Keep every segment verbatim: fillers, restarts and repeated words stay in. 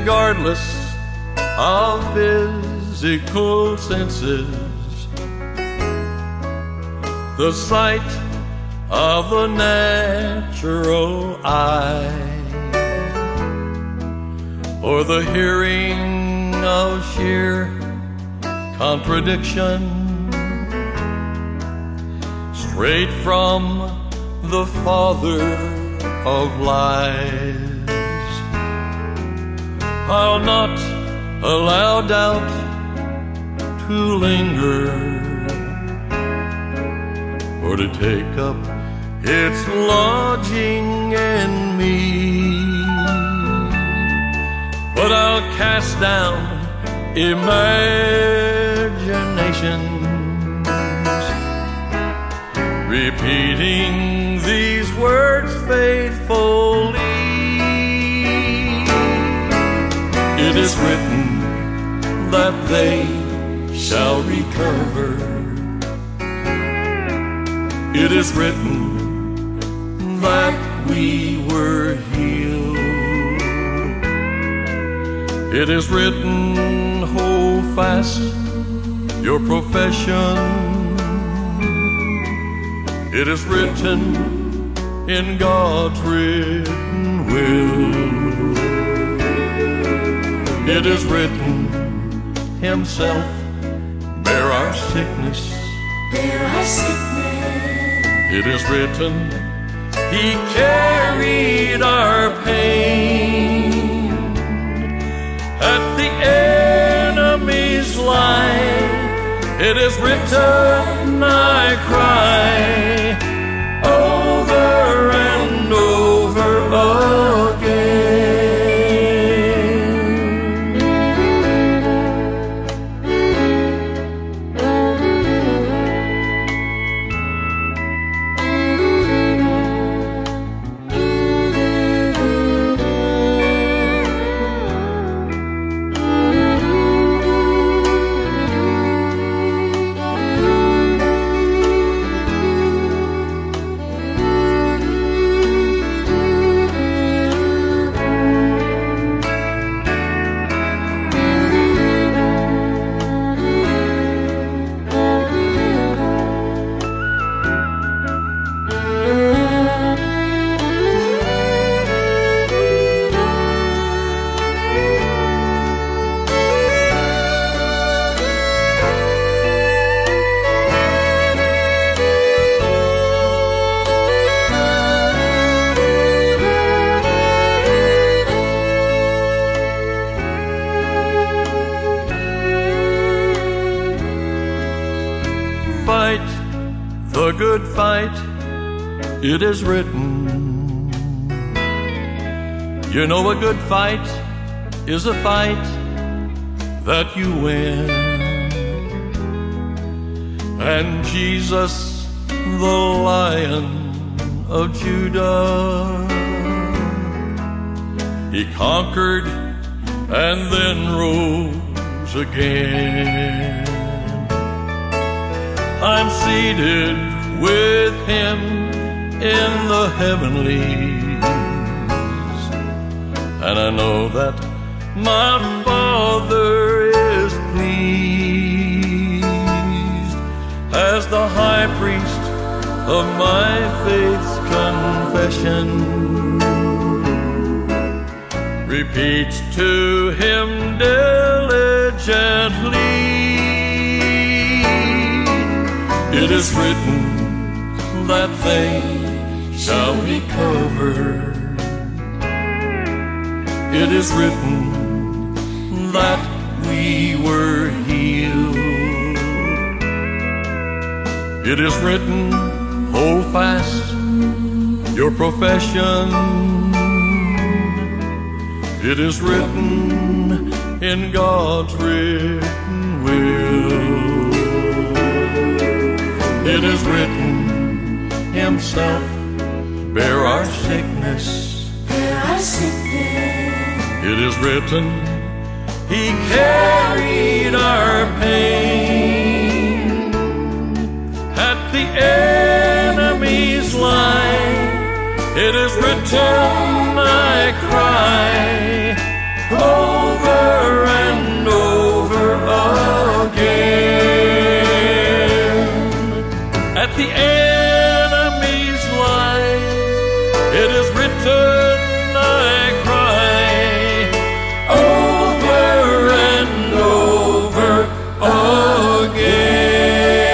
Regardless of physical senses, the sight of the natural eye, or the hearing of sheer contradiction, straight from the Father of lies, I'll not allow doubt to linger or to take up its lodging in me. But I'll cast down imaginations, repeating these words faithfully. It is written that they shall recover. It is written that we were healed. It is written, hold fast your profession. It is written in God's written will. It is written, himself bear our sickness. Bear our sickness. It is written, he carried our pain. At the enemy's line, it is written, I cry over and over again. It is written, you know a good fight is a fight that you win. And Jesus, the Lion of Judah, he conquered and then rose again. I'm seated with him in the heavenlies, and I know that my Father is pleased as the high priest of my faith's confession repeats to him diligently. it is written that they shall recover. It is written that we were healed. It is written, hold fast your profession. It is written in God's written will. It is written, Himself bear our sickness. Bear our sickness. It is written, He carried our pain. At the enemy's line, it is written, I cry over and over again. At the enemy's line, it is written, I cry over and over again.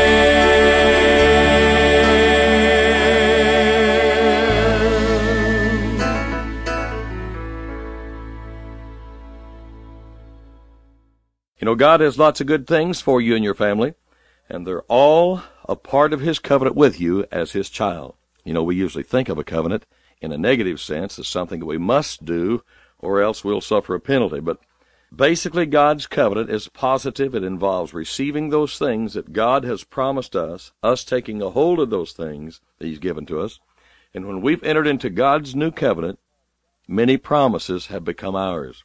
You know, God has lots of good things for you and your family, and they're all a part of His covenant with you as His child. You know, we usually think of a covenant in a negative sense as something that we must do or else we'll suffer a penalty. But basically, God's covenant is positive. It involves receiving those things that God has promised us, us taking a hold of those things that He's given to us. And when we've entered into God's new covenant, many promises have become ours.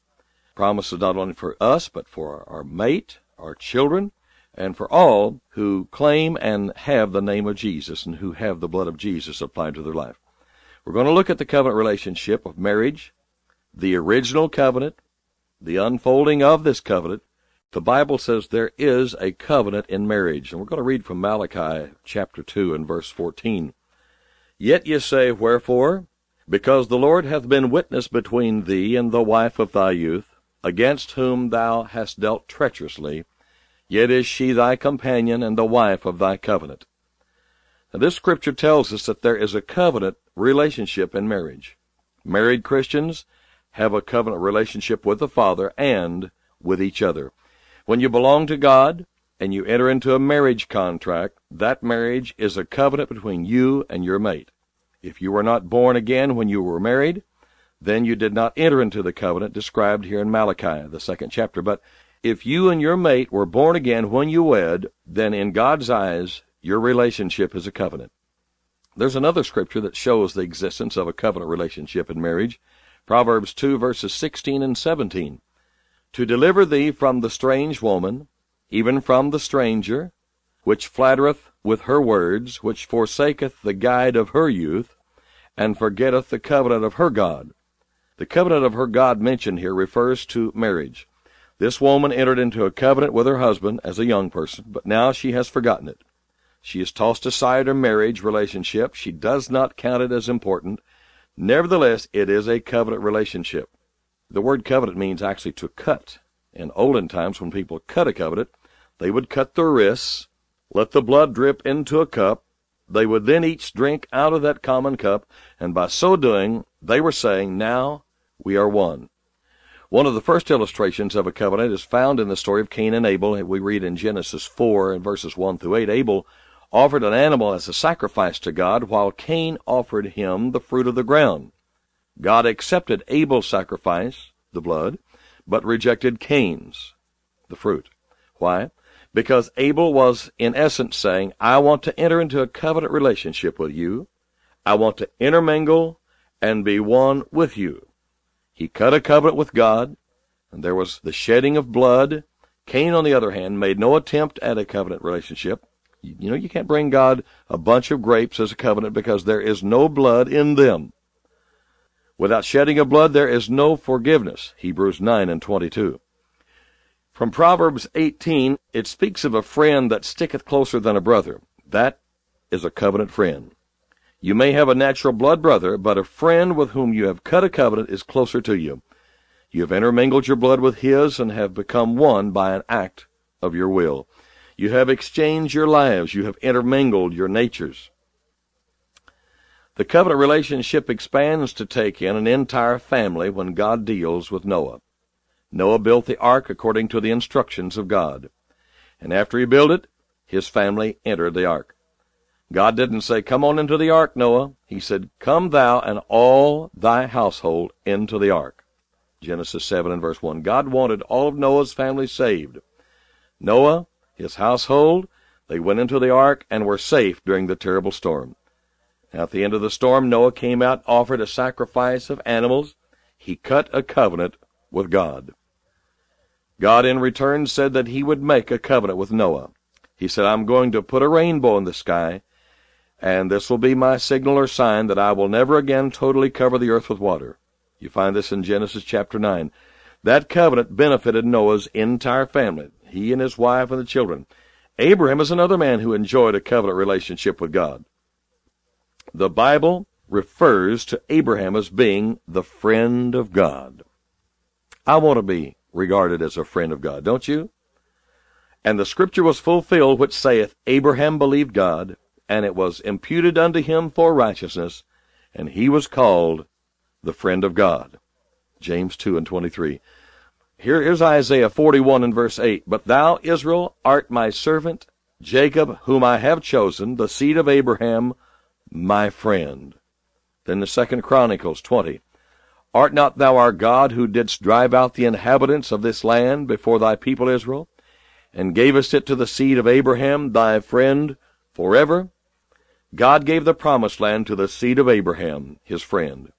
Promises not only for us, but for our mate, our children, and for all who claim and have the name of Jesus and who have the blood of Jesus applied to their life. We're going to look at the covenant relationship of marriage, the original covenant, the unfolding of this covenant. The Bible says there is a covenant in marriage, and we're going to read from Malachi chapter two and verse fourteen. Yet ye say, wherefore? Because the Lord hath been witness between thee and the wife of thy youth, against whom thou hast dealt treacherously, yet is she thy companion and the wife of thy covenant. Now, this scripture tells us that there is a covenant relationship in marriage. Married Christians have a covenant relationship with the Father and with each other. When you belong to God and you enter into a marriage contract, that marriage is a covenant between you and your mate. If you were not born again when you were married, then you did not enter into the covenant described here in Malachi, the second chapter. But if you and your mate were born again when you wed, then in God's eyes, your relationship is a covenant. There's another scripture that shows the existence of a covenant relationship in marriage. Proverbs two, verses sixteen and seventeen. To deliver thee from the strange woman, even from the stranger, which flattereth with her words, which forsaketh the guide of her youth, and forgetteth the covenant of her God. The covenant of her God mentioned here refers to marriage. This woman entered into a covenant with her husband as a young person, but now she has forgotten it. She has tossed aside her marriage relationship. She does not count it as important. Nevertheless, it is a covenant relationship. The word covenant means actually to cut. In olden times, when people cut a covenant, they would cut their wrists, let the blood drip into a cup. They would then each drink out of that common cup, and by so doing, they were saying, now we are one. One of the first illustrations of a covenant is found in the story of Cain and Abel. We read in Genesis four and verses one through eight, Abel offered an animal as a sacrifice to God, while Cain offered him the fruit of the ground. God accepted Abel's sacrifice, the blood, but rejected Cain's, the fruit. Why? Because Abel was, in essence, saying, I want to enter into a covenant relationship with you. I want to intermingle and be one with you. He cut a covenant with God, and there was the shedding of blood. Cain, on the other hand, made no attempt at a covenant relationship. You know, you can't bring God a bunch of grapes as a covenant because there is no blood in them. Without shedding of blood, there is no forgiveness. Hebrews nine and twenty-two. From Proverbs eighteen, it speaks of a friend that sticketh closer than a brother. That is a covenant friend. You may have a natural blood brother, but a friend with whom you have cut a covenant is closer to you. You have intermingled your blood with his and have become one by an act of your will. You have exchanged your lives. You have intermingled your natures. The covenant relationship expands to take in an entire family when God deals with Noah. Noah built the ark according to the instructions of God. And after he built it, his family entered the ark. God didn't say, "Come on into the ark, Noah." He said, "Come thou and all thy household into the ark." Genesis seven and verse one. God wanted all of Noah's family saved. Noah, his household, they went into the ark and were safe during the terrible storm. Now, at the end of the storm, Noah came out, offered a sacrifice of animals. He cut a covenant with God. God in return said that he would make a covenant with Noah. He said, "I'm going to put a rainbow in the sky, and this will be my signal or sign that I will never again totally cover the earth with water." You find this in Genesis chapter nine. That covenant benefited Noah's entire family, he and his wife and the children. Abraham is another man who enjoyed a covenant relationship with God. The Bible refers to Abraham as being the friend of God. I want to be regarded as a friend of God, don't you? And the scripture was fulfilled which saith, Abraham believed God, and it was imputed unto him for righteousness, and he was called the friend of God. James two and twenty-three. Here is Isaiah forty-one and verse eight. But thou, Israel, art my servant, Jacob, whom I have chosen, the seed of Abraham, my friend. Then the second Chronicles twenty. Art not thou our God, who didst drive out the inhabitants of this land before thy people Israel, and gavest it to the seed of Abraham, thy friend, forever? God gave the promised land to the seed of Abraham, his friend.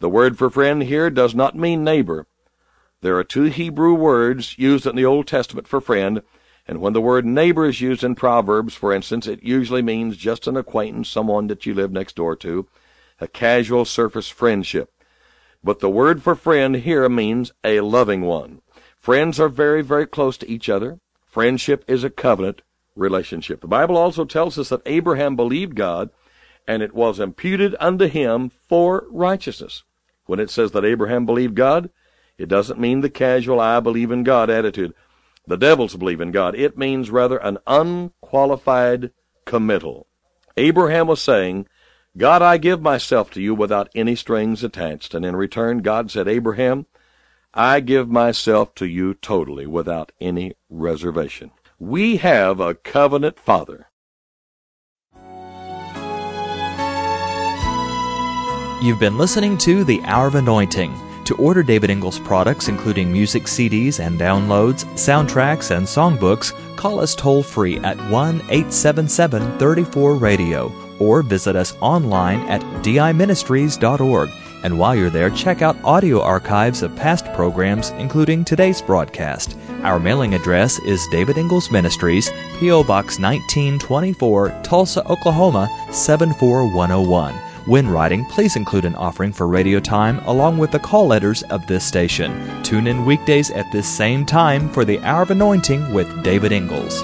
The word for friend here does not mean neighbor. There are two Hebrew words used in the Old Testament for friend, and when the word neighbor is used in Proverbs, for instance, it usually means just an acquaintance, someone that you live next door to, a casual surface friendship. But the word for friend here means a loving one. Friends are very, very close to each other. Friendship is a covenant relationship. The Bible also tells us that Abraham believed God, and it was imputed unto him for righteousness. When it says that Abraham believed God, it doesn't mean the casual "I believe in God" attitude. The devils believe in God. It means rather an unqualified committal. Abraham was saying, "God, I give myself to you without any strings attached." And in return, God said, "Abraham, I give myself to you totally without any reservation." We have a covenant Father. You've been listening to The Hour of Anointing. To order David Ingalls products, including music C Ds and downloads, soundtracks, and songbooks, call us toll-free at one eight seven seven, three four, radio or visit us online at d i ministries dot org. And while you're there, check out audio archives of past programs, including today's broadcast. Our mailing address is David Ingalls Ministries, P O Box nineteen twenty-four, Tulsa, Oklahoma, seven four one oh one. When writing, please include an offering for radio time along with the call letters of this station. Tune in weekdays at this same time for The Hour of Anointing with David Ingalls.